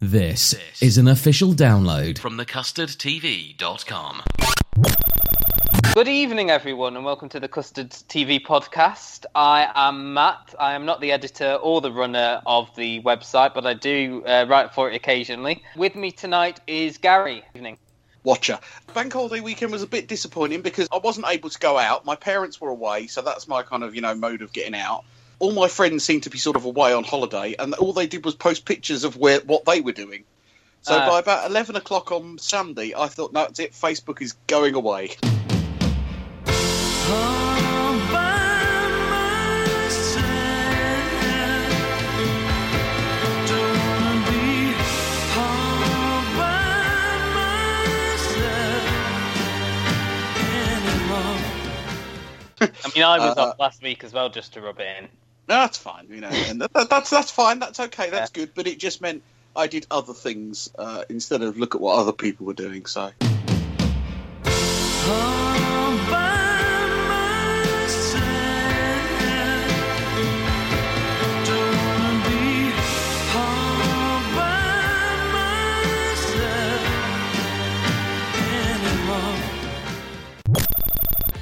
This is an official download from thecustardtv.com. Good evening, everyone, and welcome to the Custard TV podcast. I am Matt. I am not the editor or the runner of the website, but I do write for it occasionally. With me tonight is Gary. Evening. Watcher. Bank holiday weekend was a bit disappointing because I wasn't able to go out. My parents were away, so that's my kind of, mode of getting out. All my friends seemed to be sort of away on holiday, and all they did was post pictures of what they were doing. So by about 11 o'clock on Sunday, I thought, no, that's it, Facebook is going away. I was up last week as well, just to rub it in. No, that's fine, and that's fine, that's okay, that's good, but it just meant I did other things instead of look at what other people were doing, so...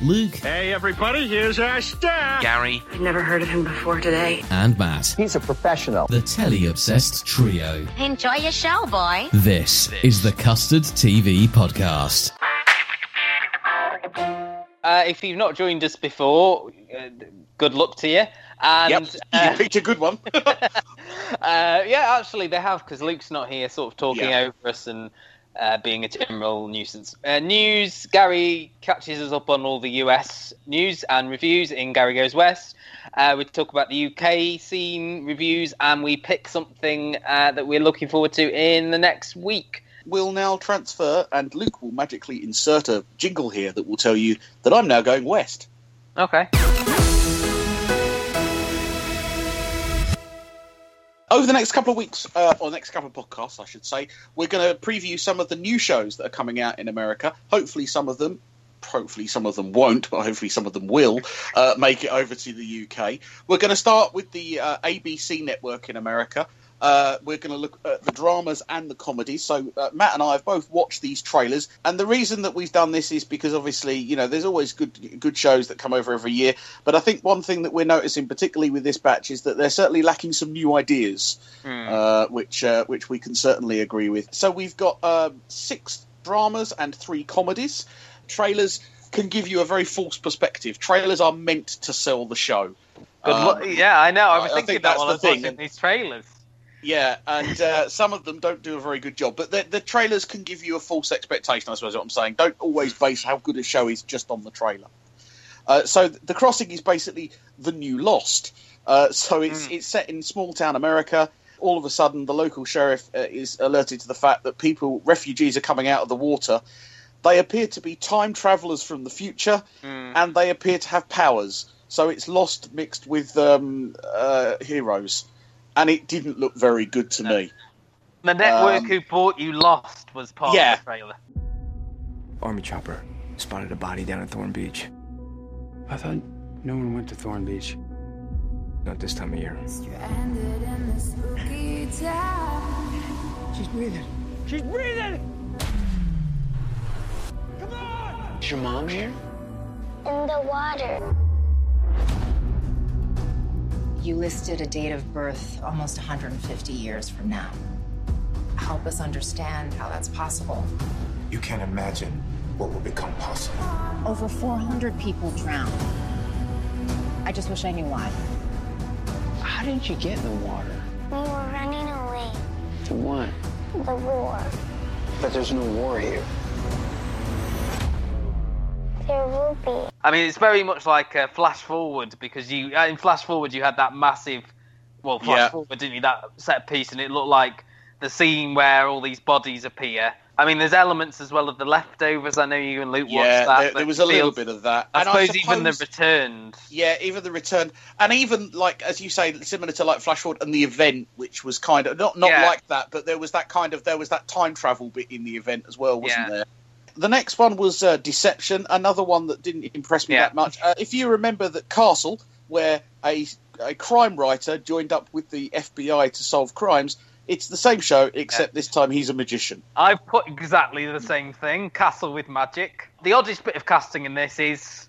Luke. Hey, everybody, here's our star. Gary. I've never heard of him before today. And Matt. He's a professional. The telly-obsessed trio. Enjoy your show, boy. This is the Custard TV podcast. If you've not joined us before, good luck to you. And, you picked a good one. Actually, they have, because Luke's not here sort of talking over us and... being a general nuisance. News, Gary catches us up on all the US news and reviews in Gary Goes West. We talk about the UK scene reviews, and we pick something that we're looking forward to in the next week. We'll now transfer, and Luke will magically insert a jingle here that will tell you that I'm now going west. Okay. Over the next couple of weeks, or next couple of podcasts, I should say, we're going to preview some of the new shows that are coming out in America. Hopefully some of them won't, but hopefully some of them will make it over to the UK. We're going to start with the ABC network in America. We're going to look at the dramas and the comedies. So Matt and I have both watched these trailers. And the reason that we've done this is because obviously, there's always good shows that come over every year. But I think one thing that we're noticing, particularly with this batch, is that they're certainly lacking some new ideas, which we can certainly agree with. So we've got 6 dramas and 3 comedies. Trailers can give you a very false perspective. Trailers are meant to sell the show. I know. I was thinking about all the things in these trailers. Yeah, and some of them don't do a very good job. But the trailers can give you a false expectation, I suppose is what I'm saying. Don't always base how good a show is just on the trailer. So The Crossing is basically the new Lost. So it's set in small-town America. All of a sudden, the local sheriff is alerted to the fact that refugees are coming out of the water. They appear to be time travelers from the future, and they appear to have powers. So it's Lost mixed with heroes. And it didn't look very good to me. The network who bought you Lost was part of the trailer. Army chopper spotted a body down at Thorn Beach. I thought no one went to Thorn Beach. Not this time of year. Stranded in this spooky town. She's breathing. She's breathing! Come on! Is your mom here? In the water. You listed a date of birth almost 150 years from now. Help us understand how that's possible. You can't imagine what will become possible. Over 400 people drowned. I just wish I knew why. How did you get in the water? We were running away. To what? The war. But there's no war here. There will be. I mean, it's very much like a flash forward, because in flash forward you had that massive, forward, didn't you? That set piece, and it looked like the scene where all these bodies appear. I mean, there's elements as well of The Leftovers. I know you and Luke watched that. There was a little bit of that. I suppose even The Return. Yeah, even The Return. And even, like, as you say, similar to, like, Flash Forward and The Event, which was kind of, not like that, but there was that kind of, there was that time travel bit in The Event as well, wasn't there? The next one was Deception, another one that didn't impress me that much. If you remember that Castle, where a crime writer joined up with the FBI to solve crimes, it's the same show, except this time he's a magician. I've put exactly the same thing, Castle with magic. The oddest bit of casting in this is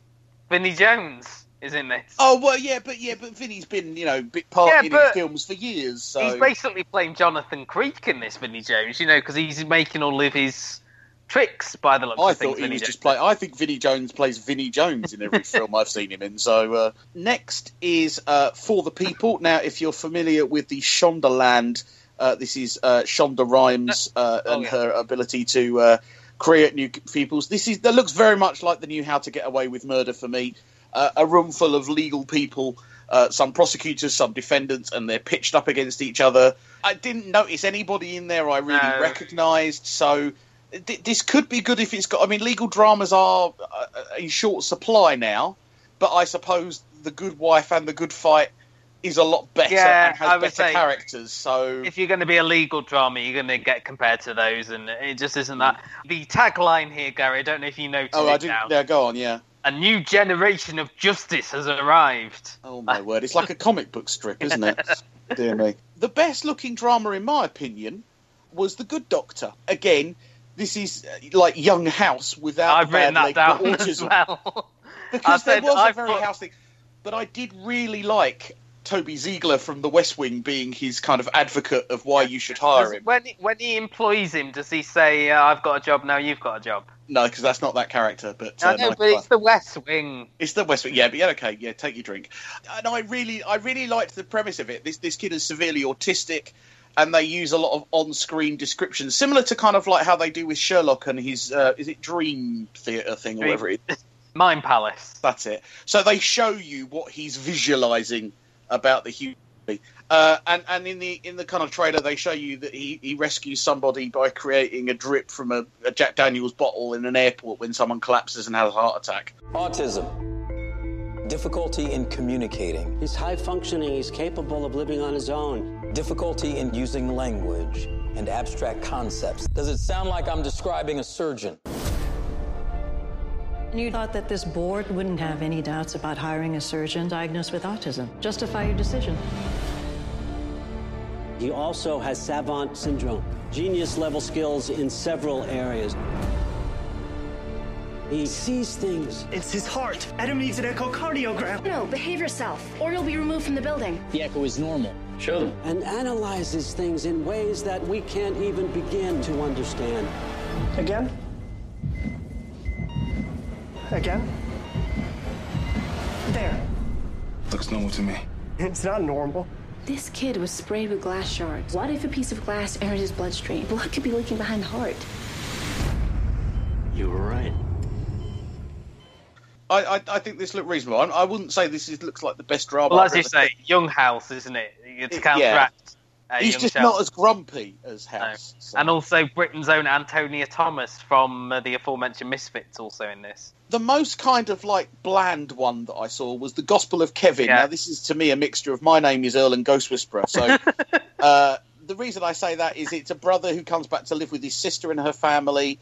Vinnie Jones is in this. Oh, well, but Vinnie's been, bit part in films for years. So. He's basically playing Jonathan Creek in this, Vinnie Jones, because he's making all of his tricks by the looks of things. I think Vinnie Jones plays Vinnie Jones in every film I've seen him in. So next is For the People. Now, if you're familiar with the Shondaland, this is Shonda Rhimes and her ability to create new peoples. That looks very much like the new How to Get Away with Murder for me. A room full of legal people, some prosecutors, some defendants, and they're pitched up against each other. I didn't notice anybody in there I really recognised, so this could be good if it's got... I mean, legal dramas are in short supply now, but I suppose The Good Wife and The Good Fight is a lot better and has better characters. So if you're going to be a legal drama, you're going to get compared to those, and it just isn't that. The tagline here, Gary, I don't know if you noticed now. Yeah, go on, yeah. A new generation of justice has arrived. Oh, my word. It's like a comic book strip, isn't it? Dear me. The best-looking drama, in my opinion, was The Good Doctor. Again, this is like Young House without... I've written that down as well. Because there was a very House thing. But I did really like Toby Ziegler from The West Wing being his kind of advocate of why you should hire him. When he employs him, does he say, I've got a job, now you've got a job? No, because that's not that character. But I know, but it's The West Wing. It's The West Wing, take your drink. And I really liked the premise of it. This kid is severely autistic, and they use a lot of on-screen descriptions, similar to kind of like how they do with Sherlock and his, is it Dream Theatre thing or whatever it is? Mind Palace. That's it. So they show you what he's visualising about the human, and in the kind of trailer they show you that he rescues somebody by creating a drip from a Jack Daniels bottle in an airport when someone collapses and has a heart attack. Autism, difficulty in communicating. He's high functioning. He's capable of living on his own. Difficulty in using language and abstract concepts. Does it sound like I'm describing a surgeon? You thought that this board wouldn't have any doubts about hiring a surgeon diagnosed with autism. Justify your decision. He also has savant syndrome, genius-level skills in several areas. He sees things. It's his heart. Adam needs an echocardiogram. No, behave yourself, or you'll be removed from the building. The echo is normal. Show them. And analyzes things in ways that we can't even begin to understand. Again? Again? There. Looks normal to me. It's not normal. This kid was sprayed with glass shards. What if a piece of glass entered his bloodstream? Blood could be leaking behind the heart. You were right. I think this looked reasonable. I wouldn't say looks like the best drama. Well, as you say, Young House, isn't it? It's counteract. Yeah. He's just not as grumpy as House. No. So. And also Britain's own Antonia Thomas from the aforementioned Misfits also in this. The most kind of like bland one that I saw was The Gospel of Kevin. Yeah. Now, this is to me a mixture of My Name is Earl and Ghost Whisperer. So the reason I say that is it's a brother who comes back to live with his sister and her family.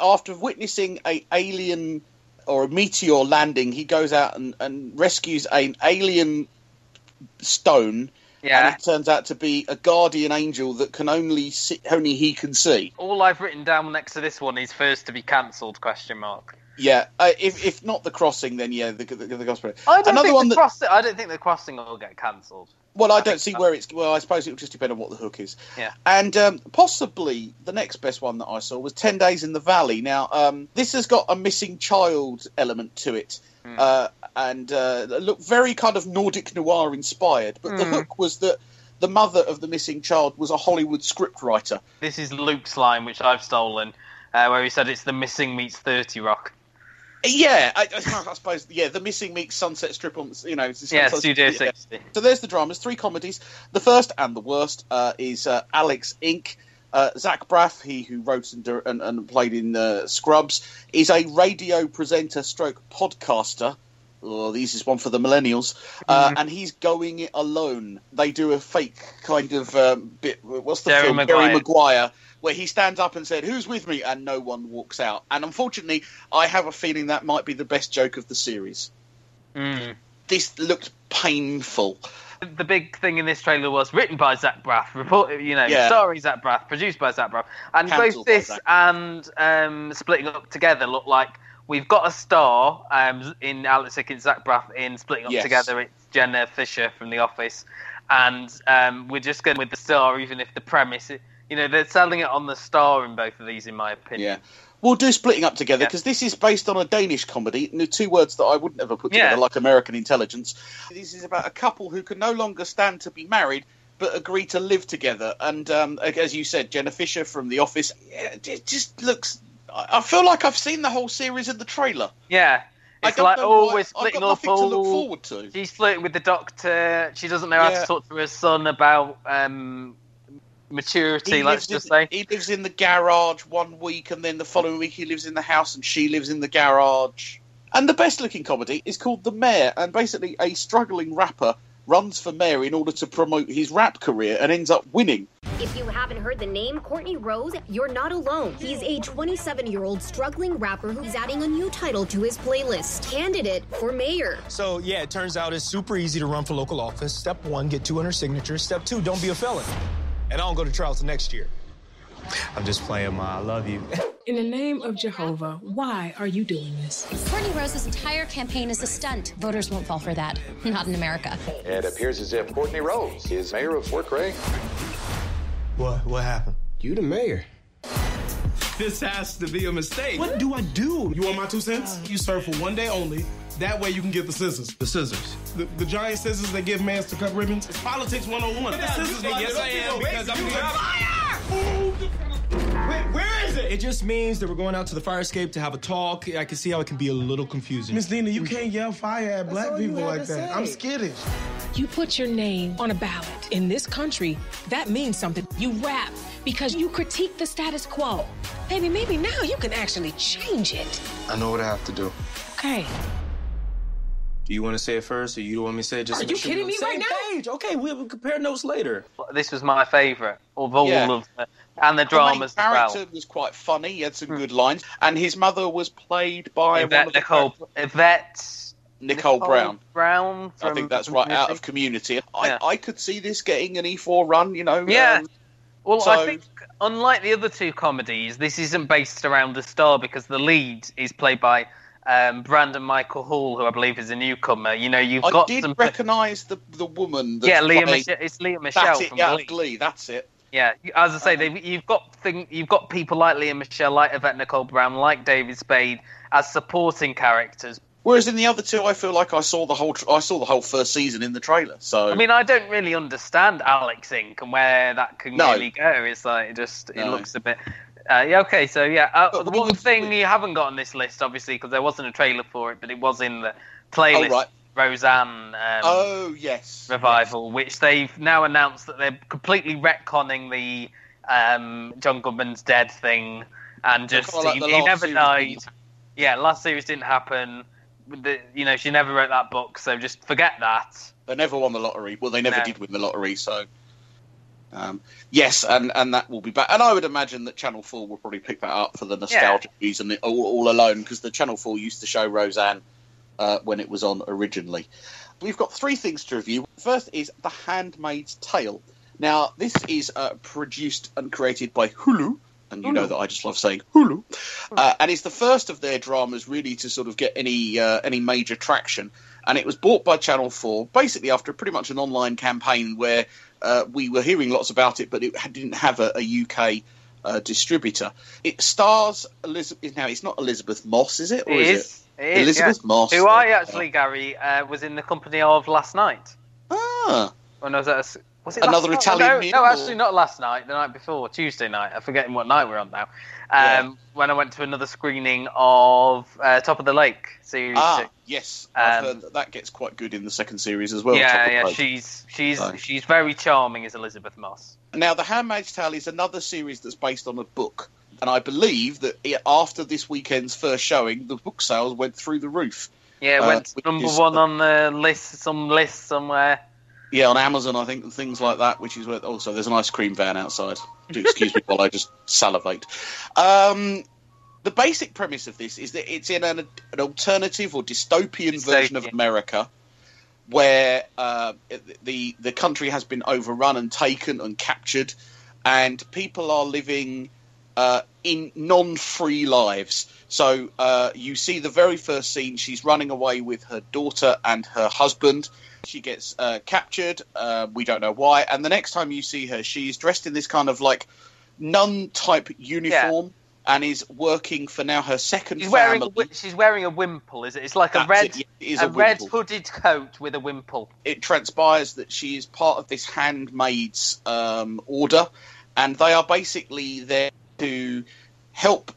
After witnessing an alien or a meteor landing, he goes out and rescues an alien stone. Yeah. And it turns out to be a guardian angel that can only he can see. All I've written down next to this one is first to be cancelled, ? Yeah, if not The Crossing, then The Gospel. I don't think The Crossing will get cancelled. Well, I don't see where it's... Well, I suppose it'll just depend on what the hook is. Yeah. And possibly the next best one that I saw was 10 Days in the Valley. Now, this has got a missing child element to it. Mm. And looked very kind of Nordic noir inspired. But the hook was that the mother of the missing child was a Hollywood scriptwriter. This is Luke's line, which I've stolen, where he said it's The Missing meets 30 Rock. Yeah, I suppose, yeah, The Missing meets Sunset Strip on, you know... Yeah, Studio 60. So there's the dramas, three comedies. The first and the worst is Alex Inc. Zach Braff, he who wrote and played in Scrubs, is a radio presenter stroke podcaster. Oh, this is one for the millennials. And he's going it alone. They do a fake kind of bit... What's the film? Jerry Maguire. Where he stands up and said, "Who's with me?" and no one walks out. And unfortunately, I have a feeling that might be the best joke of the series. Mm. This looked painful. The big thing in this trailer was written by Zach Braff, starring Zach Braff, produced by Zach Braff. And both this and Splitting Up Together look like we've got a star in Alex Inc. Zach Braff. In Splitting Up Together, it's Jenna Fischer from The Office. And we're just going with the star, even if the premise... You know, they're selling it on the star in both of these, in my opinion. Yeah. We'll do Splitting Up Together, because this is based on a Danish comedy. Two words that I wouldn't ever put together, like American intelligence. This is about a couple who can no longer stand to be married, but agree to live together. And as you said, Jenna Fischer from The Office. It just looks... I feel like I've seen the whole series in the trailer. Yeah. It's like, we're splitting up. I've got nothing to look forward to. She's flirting with the doctor. She doesn't know how to talk to her son about... maturity, let's just say. He lives in the garage one week, and then the following week he lives in the house and she lives in the garage. And the best looking comedy is called The Mayor, and basically a struggling rapper runs for mayor in order to promote his rap career and ends up winning. If you haven't heard the name Courtney Rose, you're not alone. He's a 27-year-old struggling rapper who's adding a new title to his playlist, Candidate for Mayor. So, it turns out it's super easy to run for local office. Step 1, get 200 signatures. Step 2, don't be a felon. And I don't go to trial till next year. I'm just playing, Ma. I love you. In the name of Jehovah, why are you doing this? Courtney Rose's entire campaign is a stunt. Voters won't fall for that. Not in America. It appears as if Courtney Rose is mayor of Fort Gray. What happened? You the mayor. This has to be a mistake. What do I do? You want my 2 cents? You serve for one day only. That way you can get the scissors. The scissors. The giant scissors that give mans to cut ribbons. It's politics 101. The scissors. Yes, I am, because I'm here. Fire! Where is it? It just means that we're going out to the fire escape to have a talk. I can see how it can be a little confusing. Miss Nina, you can't yell fire at black people like that. I'm skittish. You put your name on a ballot. In this country, that means something. You rap because you critique the status quo. Maybe now you can actually change it. I know what I have to do. Okay. Do you want to say it first, or you don't want me to say it? Just Are you kidding me right now? Page. Okay, we'll compare notes later. This was my favourite of all of them, and the dramas as well. His character was quite funny. He had some good lines, and his mother was played by Yvette Nicole Brown. I think that's right, out of Community. I could see this getting an E4 run. You know. Yeah. I think unlike the other two comedies, this isn't based around a star, because the lead is played by Brandon Michael Hall, who I believe is a newcomer. You know, I did recognise the woman. That's it's Lea Michele from Glee. That's it. Yeah, as I say, you've got people like Lea Michele, like Yvette Nicole Brown, like David Spade as supporting characters. Whereas in the other two, I feel like I saw the whole first season in the trailer. So I mean, I don't really understand Alex Inc. and where that can really go. It's like it looks a bit. The one thing you haven't got on this list, obviously, because there wasn't a trailer for it, but it was in the playlist, Roseanne revival, which they've now announced that they're completely retconning the John Goodman's dead thing, and just you never died. Yeah, last series didn't happen. She never wrote that book, so just forget that. They never won the lottery. Well, they never did win the lottery, so... yes, and that will be back. And I would imagine that Channel 4 will probably pick that up for the nostalgia reason all alone, because the Channel 4 used to show Roseanne when it was on originally. We've got three things to review. First is The Handmaid's Tale. Now, this is produced and created by Hulu, and you know that I just love saying Hulu, and it's the first of their dramas really to sort of get any major traction. And it was bought by Channel 4, basically after pretty much an online campaign where we were hearing lots about it, but it didn't have a UK distributor. It stars Elizabeth. Now, it's not Elizabeth Moss, is it? Or it is. Elizabeth Moss. Who I actually, Gary, was in the company of last night. Ah. When I was at was it another last Italian night? No, actually not last night. The night before, Tuesday night. I'm forgetting what night we're on now. Yeah. When I went to another screening of Top of the Lake series. Ah, yes. I've heard that gets quite good in the second series as well. Yeah, yeah. She's very charming as Elizabeth Moss. Now, The Handmaid's Tale is another series that's based on a book. And I believe that after this weekend's first showing, the book sales went through the roof. Yeah, it went number one on the list, some list somewhere. Yeah, on Amazon, I think, and things like that, which is where... Also, there's an ice cream van outside. Do excuse me while I just salivate. The basic premise of this is that it's in an alternative or dystopian version of America where the country has been overrun and taken and captured, and people are living in non-free lives. So you see the very first scene, she's running away with her daughter and her husband. She gets captured, we don't know why, and the next time you see her, she's dressed in this kind of, like, nun-type uniform and is working for now her second family. She's wearing a wimple, is it? It's like a red hooded coat with a wimple. It transpires that she is part of this handmaid's order, and they are basically there to help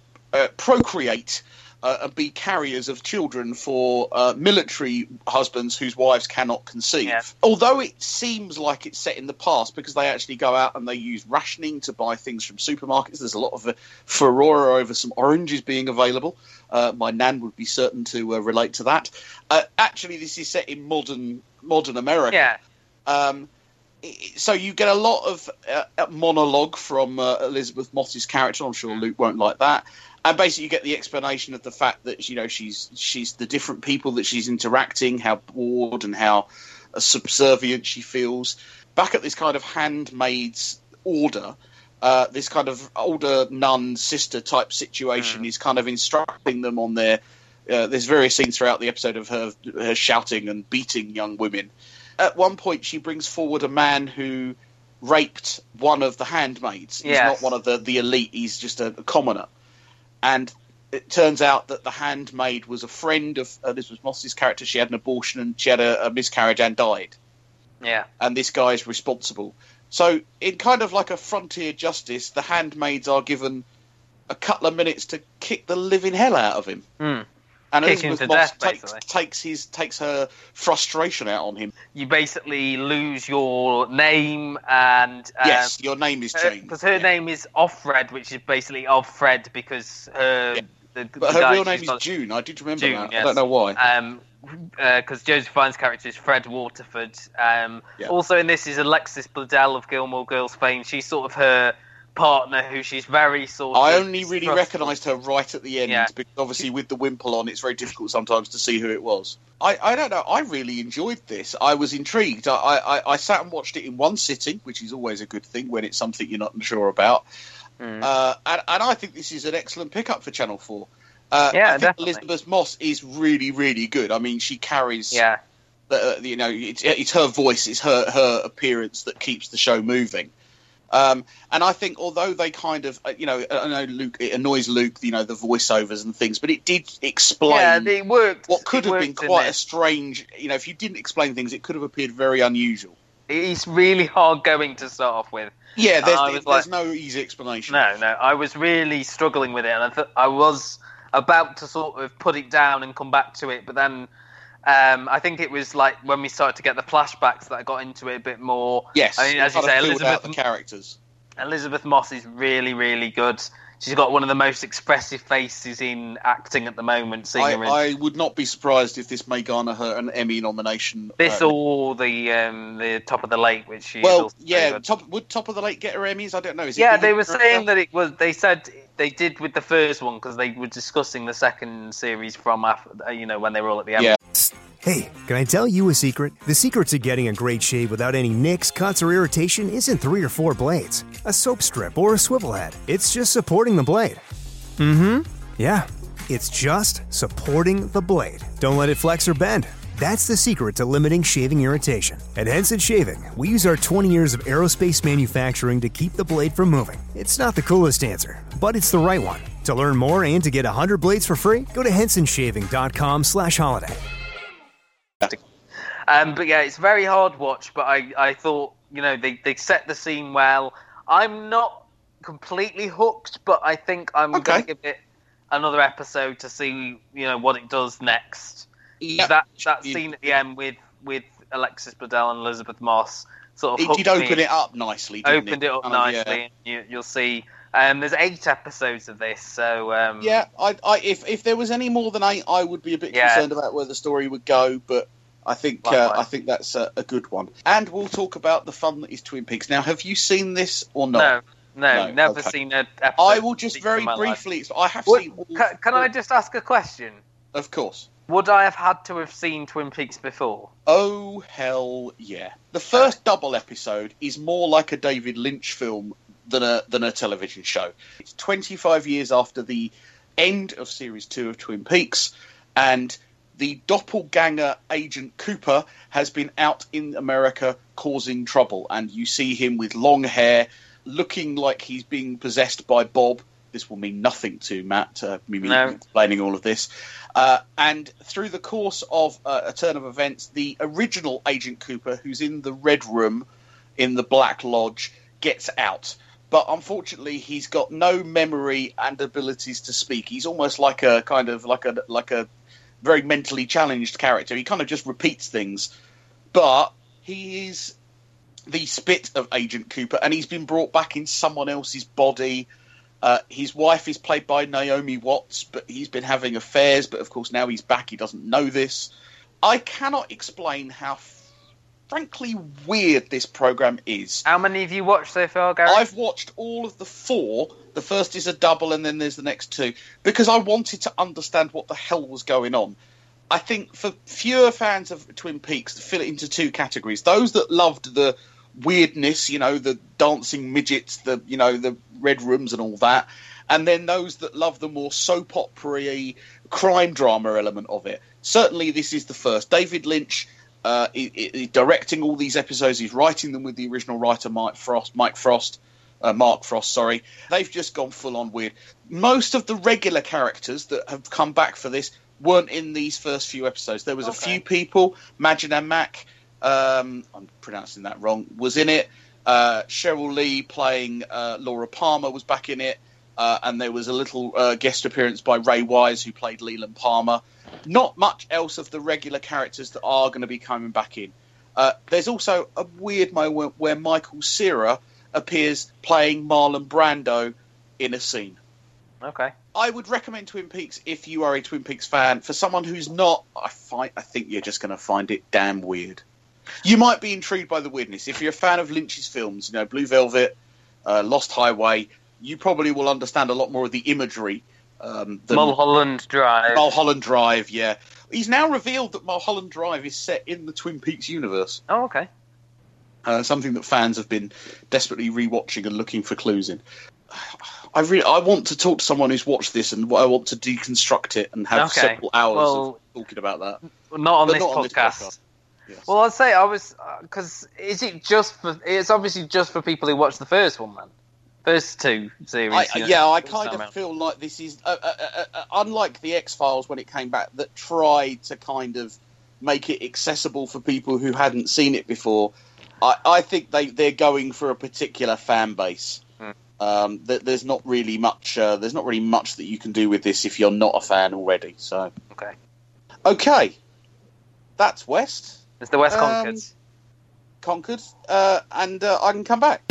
procreate and be carriers of children for military husbands whose wives cannot conceive. Yeah. Although it seems like it's set in the past, because they actually go out and they use rationing to buy things from supermarkets. There's a lot of furore over some oranges being available. My nan would be certain to relate to that. Actually, this is set in modern America. Yeah. So you get a lot of monologue from Elizabeth Moss's character. I'm sure Luke won't like that. And basically you get the explanation of the fact that, you know, she's the different people that she's interacting, how bored and how subservient she feels. Back at this kind of handmaid's order, this kind of older nun sister type situation is kind of instructing them on their... there's various scenes throughout the episode of her shouting and beating young women. At one point, she brings forward a man who raped one of the handmaids. He's not one of the elite. He's just a commoner. And it turns out that the handmaid was a friend of Elizabeth Moss's character. She had an abortion and she had a miscarriage and died. Yeah. And this guy is responsible. So in kind of like a frontier justice, the handmaids are given a couple of minutes to kick the living hell out of him. Mm. And Elizabeth Moss takes her frustration out on him. You basically lose your name and... yes, your name is changed. Because her name is Offred, which is basically Offred because her... Yeah. But her real name is June. I did remember that. Yes. I don't know why. Because Joseph Fiennes' character is Fred Waterford. Also in this is Alexis Bledel of Gilmore Girls fame. She's sort of her... partner who she's very sort of... I only really recognised her right at the end because obviously with the wimple on it's very difficult sometimes to see who it was. I don't know, I really enjoyed this. I was intrigued. I sat and watched it in one sitting, which is always a good thing when it's something you're not sure about. And I think this is an excellent pickup for Channel 4. I think definitely. Elizabeth Moss is really, really good. I mean, she carries... Yeah. You know, it's her voice, it's her appearance that keeps the show moving. And I think although they kind of, you know, I know Luke, it annoys Luke, you know, the voiceovers and things, but it did explain what could have been quite a strange, you know, if you didn't explain things, it could have appeared very unusual. It's really hard going to start off with. Yeah, there's no easy explanation. No, I was really struggling with it and I was about to sort of put it down and come back to it, but then... I think it was like when we started to get the flashbacks that I got into it a bit more. Yes, I mean, as you say, Elizabeth Moss is really, really good. She's got one of the most expressive faces in acting at the moment. I would not be surprised if this may garner her an Emmy nomination. This or the Top of the Lake, which she would Top of the Lake get her Emmys? I don't know. They were saying that it was. They said they did with the first one because they were discussing the second series from after, you know, when they were all at the Emmys. Yeah. Hey, can I tell you a secret? The secret to getting a great shave without any nicks, cuts, or irritation isn't 3 or 4 blades, a soap strip, or a swivel head. It's just supporting the blade. Mm-hmm. Yeah, it's just supporting the blade. Don't let it flex or bend. That's the secret to limiting shaving irritation. At Henson Shaving, we use our 20 years of aerospace manufacturing to keep the blade from moving. It's not the coolest answer, but it's the right one. To learn more and to get 100 blades for free, go to hensonshaving.com/holiday. But yeah, it's a very hard watch, but I thought, you know, they set the scene well. I'm not completely hooked, but I think I'm going to give it another episode to see, you know, what it does next. Yep. That scene at the end with Alexis Bledel and Elizabeth Moss sort of It opened it up nicely, didn't it? And you'll see. There's 8 episodes of this, so yeah. I if there was any more than 8, I would be a bit concerned about where the story would go, but. I think that's a good one. And we'll talk about the fun that is Twin Peaks. Now, have you seen this or not? No, never seen an episode. I will just very briefly... I have seen... Can I just ask a question? Of course. Would I have had to have seen Twin Peaks before? Oh, hell yeah. The first double episode is more like a David Lynch film than a television show. It's 25 years after the end of Series 2 of Twin Peaks, and... the doppelganger Agent Cooper has been out in America causing trouble, and you see him with long hair, looking like he's being possessed by Bob. This will mean nothing to Matt, explaining all of this. And through the course of a turn of events, the original Agent Cooper, who's in the Red Room in the Black Lodge, gets out. But unfortunately, he's got no memory and abilities to speak. He's almost like a kind of like a very mentally challenged character. He kind of just repeats things, but he is the spit of Agent Cooper, and he's been brought back in someone else's body. His wife is played by Naomi Watts, but he's been having affairs, but of course now he's back, he doesn't know this. I cannot explain how frankly weird this program is. How many have you watched so far, Gary? I've watched all of the 4. The first is a double, and then there's the next 2, because I wanted to understand what the hell was going on. I think for fewer fans of Twin Peaks, to fill it into 2 categories: those that loved the weirdness, you know, the dancing midgets, the, you know, the red rooms and all that, and then those that love the more soap opera-y crime drama element of it. Certainly, this is the first. David Lynch. He's directing all these episodes. He's writing them with the original writer, Mark Frost. They've just gone full on weird. Most of the regular characters that have come back for this weren't in these first few episodes. There was a few people. Majid Mack, I'm pronouncing that wrong, was in it. Cheryl Lee playing Laura Palmer was back in it. And there was a little guest appearance by Ray Wise, who played Leland Palmer. Not much else of the regular characters that are going to be coming back in. There's also a weird moment where Michael Cera appears playing Marlon Brando in a scene. Okay. I would recommend Twin Peaks if you are a Twin Peaks fan. For someone who's not, I think you're just going to find it damn weird. You might be intrigued by the weirdness. If you're a fan of Lynch's films, you know, Blue Velvet, Lost Highway... you probably will understand a lot more of the imagery. Mulholland Drive, yeah. He's now revealed that Mulholland Drive is set in the Twin Peaks universe. Oh, okay. Something that fans have been desperately rewatching and looking for clues in. I want to talk to someone who's watched this, and I want to deconstruct it and have several hours of talking about that. Not on this podcast. Yes. Well, I'd say I was... because it's obviously just for people who watched the first one, then. First 2 series. I kind of feel like this is, unlike the X-Files when it came back, that tried to kind of make it accessible for people who hadn't seen it before. I think they're going for a particular fan base. There's not really much that you can do with this if you're not a fan already. So okay, that's West. It's the West Conquered, and I can come back.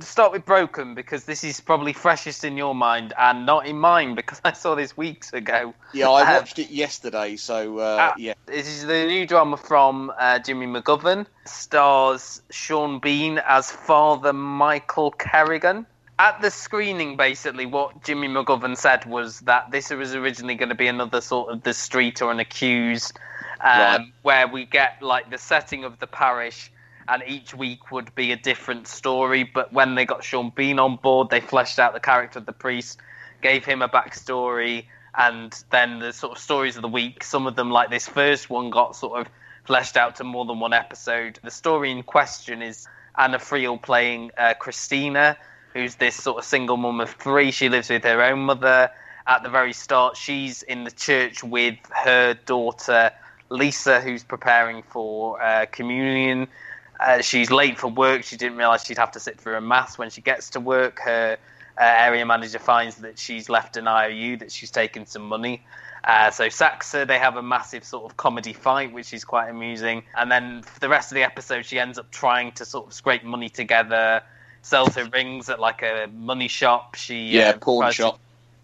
Start with Broken, because this is probably freshest in your mind and not in mine, because I saw this weeks ago. Yeah, I watched it yesterday, so yeah. This is the new drama from Jimmy McGovern. Stars Sean Bean as Father Michael Kerrigan. At the screening, basically, what Jimmy McGovern said was that this was originally going to be another sort of The Street or An Accused, where we get like the setting of the parish, and each week would be a different story. But when they got Sean Bean on board, they fleshed out the character of the priest, gave him a backstory, and then the sort of stories of the week. Some of them, like this first one, got sort of fleshed out to more than one episode. The story in question is Anna Friel playing Christina, who's this sort of single mum of three. She lives with her own mother. At the very start, she's in the church with her daughter, Lisa, who's preparing for communion. She's late for work. She didn't realise she'd have to sit through a mass when she gets to work. Her area manager finds that she's left an IOU, that she's taken some money. So Saxa, they have a massive sort of comedy fight, which is quite amusing. And then for the rest of the episode, she ends up trying to sort of scrape money together, sells her rings at like a money shop. She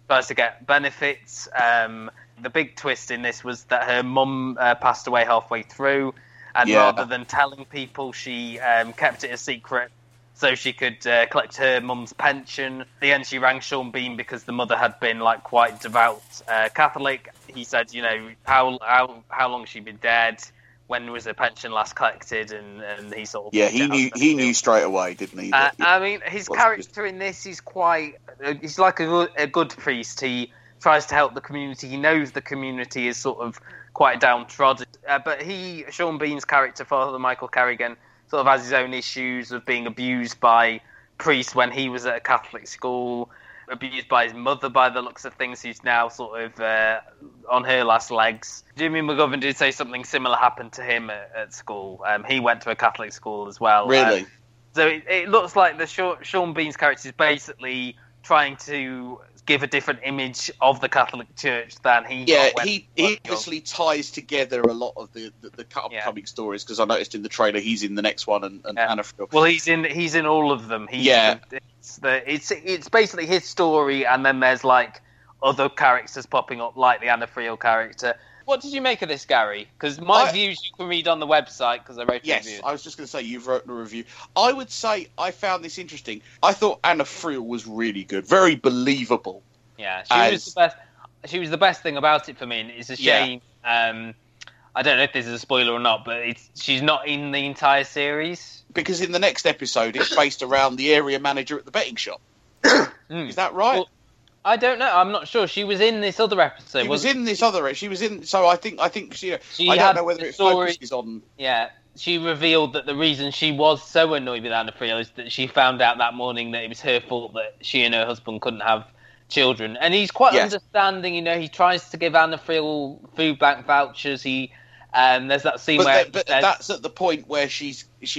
tries to get benefits. The big twist in this was that her mum passed away halfway through, and rather than telling people, she kept it a secret so she could collect her mum's pension. At the end, she rang Sean Bean because the mother had been like quite devout Catholic. He said, you know, how long has she been dead? When was her pension last collected? And he sort of... Yeah, he knew straight away, didn't he? I mean, his character in this is quite... He's like a good priest. He tries to help the community. He knows the community is sort of quite downtrodden. But Sean Bean's character, Father Michael Kerrigan, sort of has his own issues of being abused by priests when he was at a Catholic school, abused by his mother by the looks of things, who's now sort of on her last legs. Jimmy McGovern did say something similar happened to him at school. He went to a Catholic school as well. Really? So it looks like Sean Bean's character is basically trying to give a different image of the Catholic Church than he... Yeah, he obviously ties together a lot of the upcoming stories, because I noticed in the trailer he's in the next one and Anna Friel. Well, he's in all of them. It's basically his story, and then there's like other characters popping up, like the Anna Friel character. What did you make of this, Gary? Because my views you can read on the website, because I wrote a review. Yes, I was just going to say, you've written a review. I would say I found this interesting. I thought Anna Friel was really good, very believable. Yeah, she was the best. She was the best thing about it for me, and it's a shame. Yeah. I don't know if this is a spoiler or not, but she's not in the entire series. Because in the next episode, it's based around the area manager at the betting shop. Is that right? Well, I don't know. I'm not sure. She was in this other episode. So I think she I don't know whether it focuses on... Yeah. She revealed that the reason she was so annoyed with Anna Friel is that she found out that morning that it was her fault that she and her husband couldn't have children. And he's quite understanding. You know, he tries to give Anna Friel food bank vouchers. There's that scene where that's at the point where she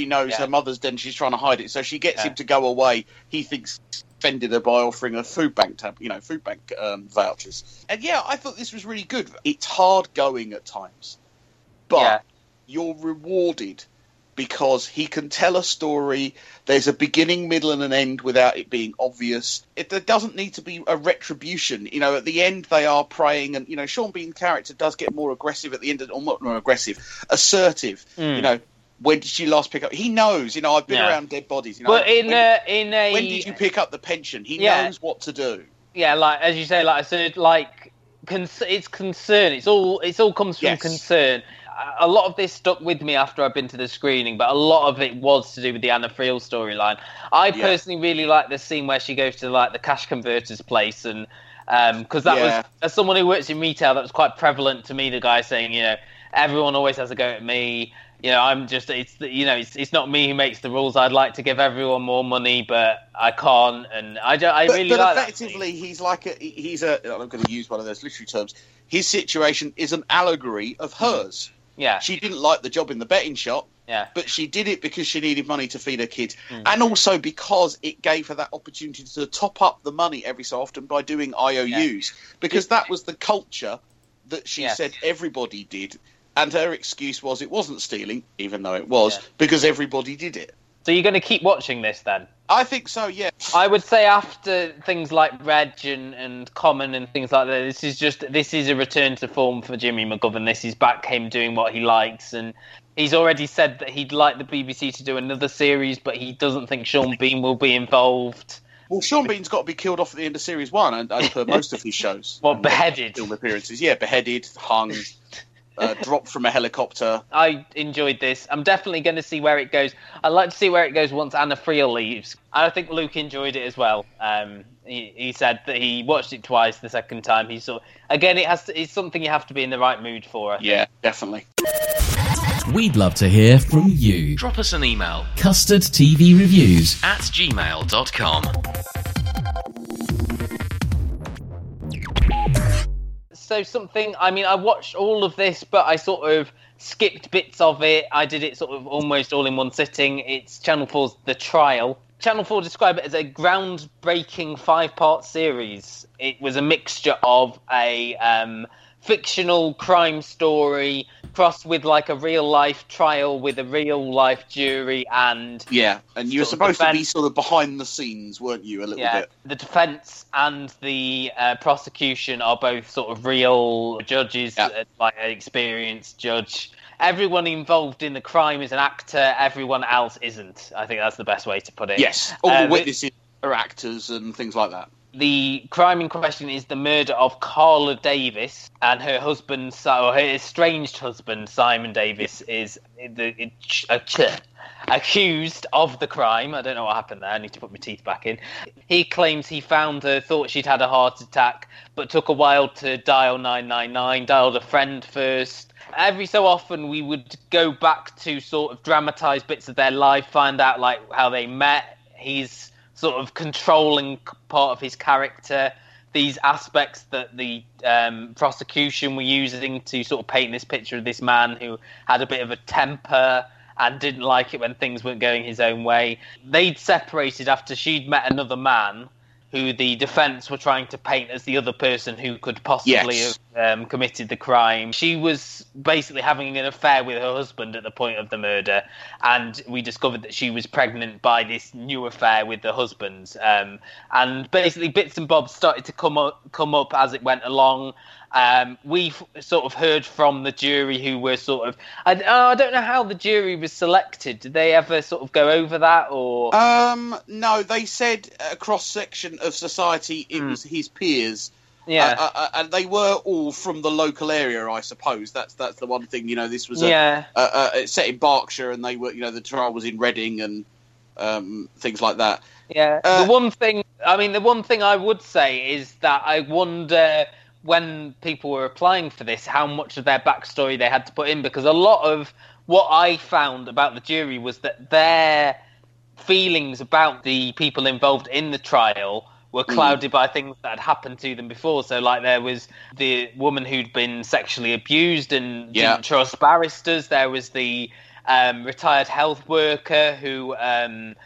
knows her mother's dead and she's trying to hide it. So she gets him to go away. He thinks... offended her by offering a food bank vouchers. And I thought this was really good. It's hard going at times, but you're rewarded because he can tell a story. There's a beginning, middle and an end without it being obvious. There doesn't need to be a retribution. You know, at the end they are praying, and, you know, Sean Bean's character does get more aggressive at the end, or not more aggressive, assertive. You know, when did she last pick up? He knows, you know, I've been around dead bodies. You know, but when did you pick up the pension? He knows what to do. Yeah, like as you say, like I said, like it's concern. It's all comes from concern. A lot of this stuck with me after I've been to the screening, but a lot of it was to do with the Anna Friel storyline. I personally really like the scene where she goes to like the cash converter's place, and because that was, as someone who works in retail, that was quite prevalent to me. The guy saying, you know, everyone always has a go at me. You know, I'm just, it's, you know, it's not me who makes the rules. I'd like to give everyone more money, but I can't. And I really like that. But effectively, I'm going to use one of those literary terms. His situation is an allegory of hers. Yeah. She didn't like the job in the betting shop. Yeah. But she did it because she needed money to feed her kids. Mm. And also because it gave her that opportunity to top up the money every so often by doing IOUs. Yeah. Because that was the culture that she said everybody did. And her excuse was it wasn't stealing, even though it was, because everybody did it. So you're going to keep watching this then? I think so, yeah. I would say after things like Reg and Common and things like that, this is a return to form for Jimmy McGovern. This is back him doing what he likes, and he's already said that he'd like the BBC to do another series, but he doesn't think Sean Bean will be involved. Well, Sean Bean's got to be killed off at the end of Series 1, and as per most of his shows. Beheaded? Film appearances, beheaded, hung... dropped from a helicopter. I enjoyed this. I'm definitely going to see where it goes. I'd like to see where it goes once Anna Friel leaves. I think Luke enjoyed it as well. He said that he watched it twice. The second time, he saw. Again, it's something you have to be in the right mood for. Yeah, definitely. We'd love to hear from you. Drop us an email. custardtvreviews@gmail.com. So something, I mean, I watched all of this, but I sort of skipped bits of it. I did it sort of almost all in one sitting. It's Channel 4's The Trial. Channel 4 described it as a groundbreaking 5-part series. It was a mixture of a fictional crime story crossed with like a real life trial with a real life jury, and and you were supposed to be sort of behind the scenes, weren't you, a little bit? The defense and the prosecution are both sort of real judges, like an experienced judge. Everyone involved in the crime is an actor, everyone else isn't. I think that's the best way to put it. Yes, all the witnesses are actors and things like that. The crime in question is the murder of Carla Davis, and her husband, or her estranged husband, Simon Davis, is accused of the crime. I don't know what happened there. I need to put my teeth back in. He claims he found her, thought she'd had a heart attack, but took a while to dial 999, dialed a friend first. Every so often we would go back to sort of dramatise bits of their life, find out like how they met. He's sort of controlling part of his character, these aspects that the prosecution were using to sort of paint this picture of this man who had a bit of a temper and didn't like it when things weren't going his own way. They'd separated after she'd met another man who the defence were trying to paint as the other person who could possibly have committed the crime. She was basically having an affair with her husband at the point of the murder, and we discovered that she was pregnant by this new affair with the husband. And basically bits and bobs started to come up as it went along. We sort of heard from the jury who were sort of... I don't know how the jury was selected. Did they ever sort of go over that, or...? No, they said a cross-section of society, it was his peers. Yeah. And they were all from the local area, I suppose. That's the one thing, you know, this was set in Berkshire, and they were, you know, the trial was in Reading and things like that. Yeah. The one thing I would say is that I wonder... when people were applying for this, how much of their backstory they had to put in, because a lot of what I found about the jury was that their feelings about the people involved in the trial were clouded by things that had happened to them before. So, like, there was the woman who'd been sexually abused and didn't trust barristers. There was the retired health worker who... had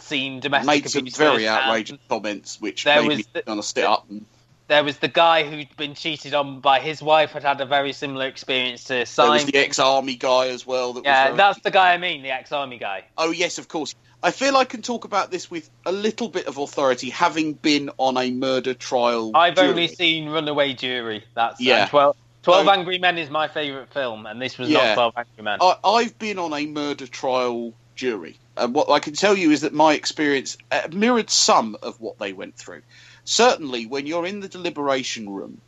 seen domestic abuse. Made some very outrageous comments, which made me want to sit up and... There was the guy who'd been cheated on by his wife, had a very similar experience to Simon. There was the ex-army guy as well. That's the guy I mean, the ex-army guy. Oh, yes, of course. I feel I can talk about this with a little bit of authority, having been on a murder trial. I've only seen Runaway Jury. That's 12 Angry Men is my favourite film, and this was not 12 Angry Men. I've been on a murder trial jury. And what I can tell you is that my experience mirrored some of what they went through. Certainly, when you're in the deliberation room,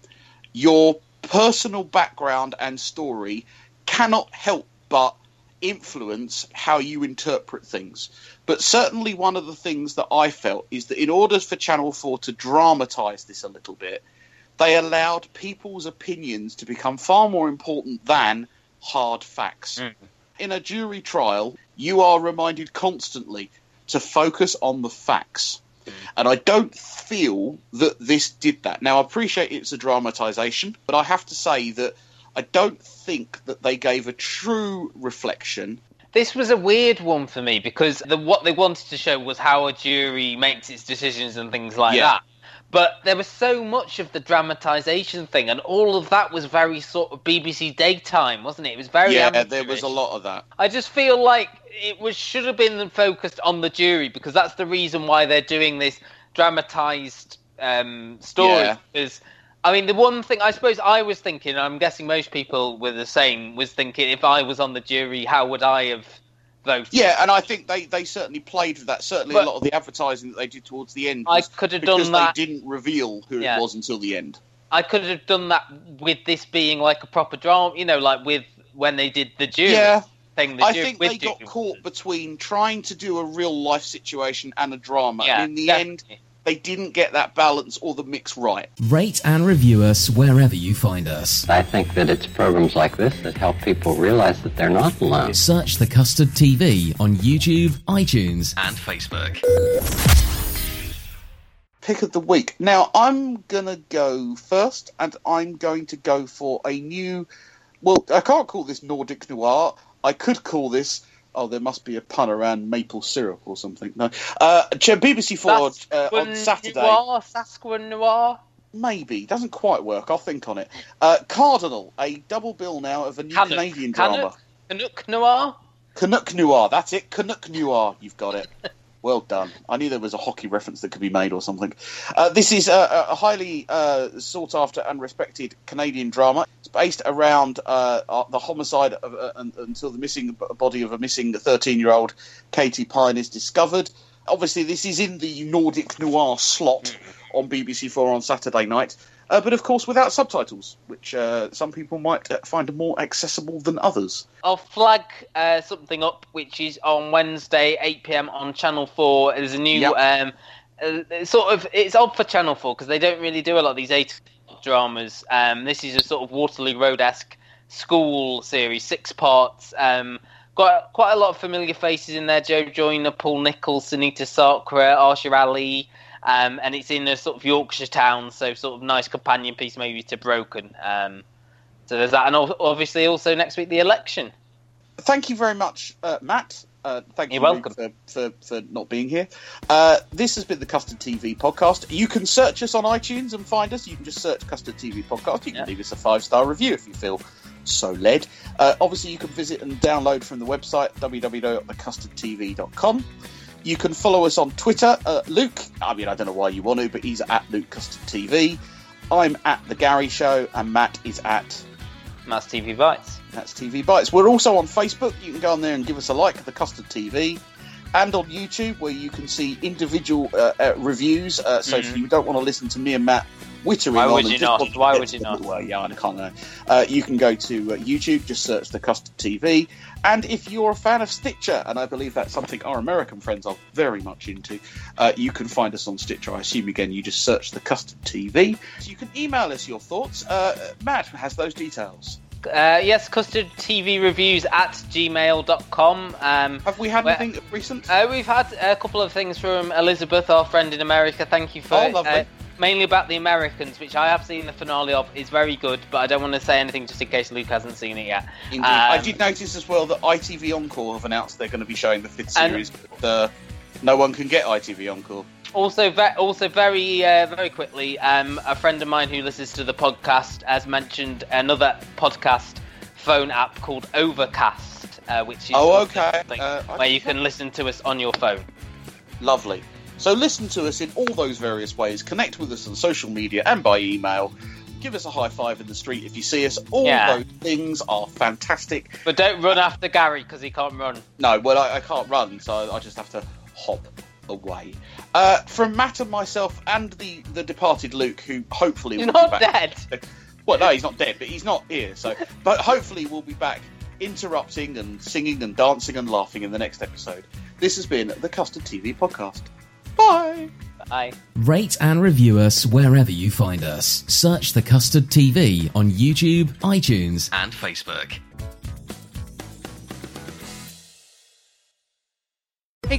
your personal background and story cannot help but influence how you interpret things. But certainly one of the things that I felt is that in order for Channel 4 to dramatise this a little bit, they allowed people's opinions to become far more important than hard facts. Mm. In a jury trial, you are reminded constantly to focus on the facts. And I don't feel that this did that. Now, I appreciate it's a dramatisation, but I have to say that I don't think that they gave a true reflection. This was a weird one for me, because what they wanted to show was how a jury makes its decisions and things like that. But there was so much of the dramatisation thing, and all of that was very sort of BBC daytime, wasn't it? It was very amateurish. There was a lot of that. I just feel like it should have been focused on the jury, because that's the reason why they're doing this dramatised story. Yeah. Because, I mean, the one thing I suppose I was thinking, and I'm guessing most people were the same, was thinking, if I was on the jury, how would I have... voted. Yeah, and I think they certainly played with that. Certainly, a lot of the advertising that they did towards the end, I could have done that. Because they didn't reveal who it was until the end. I could have done that with this being like a proper drama, you know, like with when they did the Jew thing. I think they got caught between trying to do a real life situation and a drama. Yeah, and in the end, they didn't get that balance or the mix right. Rate and review us wherever you find us. I think that it's programs like this that help people realize that they're not alone. Search The Custard TV on YouTube, iTunes, and Facebook. Pick of the week. Now, I'm going to go first, and I'm going to go for a new... Well, I can't call this Nordic noir. I could call this... Oh, there must be a pun around maple syrup or something. No, BBC4 on Saturday. Noir, Sasquan Noir? Maybe. Doesn't quite work. I'll think on it. Cardinal, a double bill now of a new Canadian drama. Canuck Noir? Canuck Noir. That's it. Canuck Noir. You've got it. Well done. I knew there was a hockey reference that could be made or something. This is a highly sought-after and respected Canadian drama. It's based around the homicide of, until the missing body of a missing 13-year-old Katie Pine is discovered. Obviously, this is in the Nordic noir slot on BBC4 on Saturday night, but of course without subtitles, which some people might find more accessible than others. I'll flag something up, which is on Wednesday, 8pm on Channel 4. There's a new sort of... It's odd for Channel 4 because they don't really do a lot of these 8 dramas. This is a sort of Waterloo Road-esque school series, 6 parts. Got quite a lot of familiar faces in there. Joe Joyner, Paul Nichols, Sunita Sarkar, Asha Ali... and it's in a sort of Yorkshire town, so sort of nice companion piece maybe to Broken. So there's that. And obviously also next week, the election. Thank you very much, Matt. Thank You're you welcome. For not being here. This has been the Custard TV podcast. You can search us on iTunes and find us. You can just search Custard TV podcast. You can leave us a 5-star review if you feel so led. Obviously, you can visit and download from the website, www.thecustardtv.com. You can follow us on Twitter, Luke. I mean, I don't know why you want to, but he's at LukeCustardTV. I'm at The Gary Show, and Matt is at... Matt's TV Bites. That's TV Bites. We're also on Facebook. You can go on there and give us a like, The Custard TV. And on YouTube, where you can see individual reviews. So if you don't want to listen to me and Matt whittering on... Why would you not? Well, yeah, I can't know. You can go to YouTube, just search The Custard TV. And if you're a fan of Stitcher, and I believe that's something our American friends are very much into, you can find us on Stitcher. I assume, again, you just search The Custard TV. You can email us your thoughts. Matt has those details. Yes, custardtvreviews@gmail.com. Have we had anything recent? We've had a couple of things from Elizabeth, our friend in America. Thank you for mainly about The Americans, which I have seen the finale of, is very good, but I don't want to say anything just in case Luke hasn't seen it yet. Indeed. I did notice as well that ITV Encore have announced they're going to be showing the 5th series, but no one can get ITV Encore. Also, very quickly, a friend of mine who listens to the podcast has mentioned another podcast phone app called Overcast, which is where you can listen to us on your phone. Lovely. So listen to us in all those various ways. Connect with us on social media and by email. Give us a high five in the street if you see us. All those things are fantastic. But don't run after Gary because he can't run. No, well, I can't run, so I just have to hop away. From Matt and myself and the departed Luke, who hopefully will be back. He's not dead. Well, no, he's not dead, but he's not here. So, but hopefully we'll be back interrupting and singing and dancing and laughing in the next episode. This has been the Custard TV podcast. Bye. Bye. Rate and review us wherever you find us. Search The Custard TV on YouTube, iTunes, and Facebook. Hey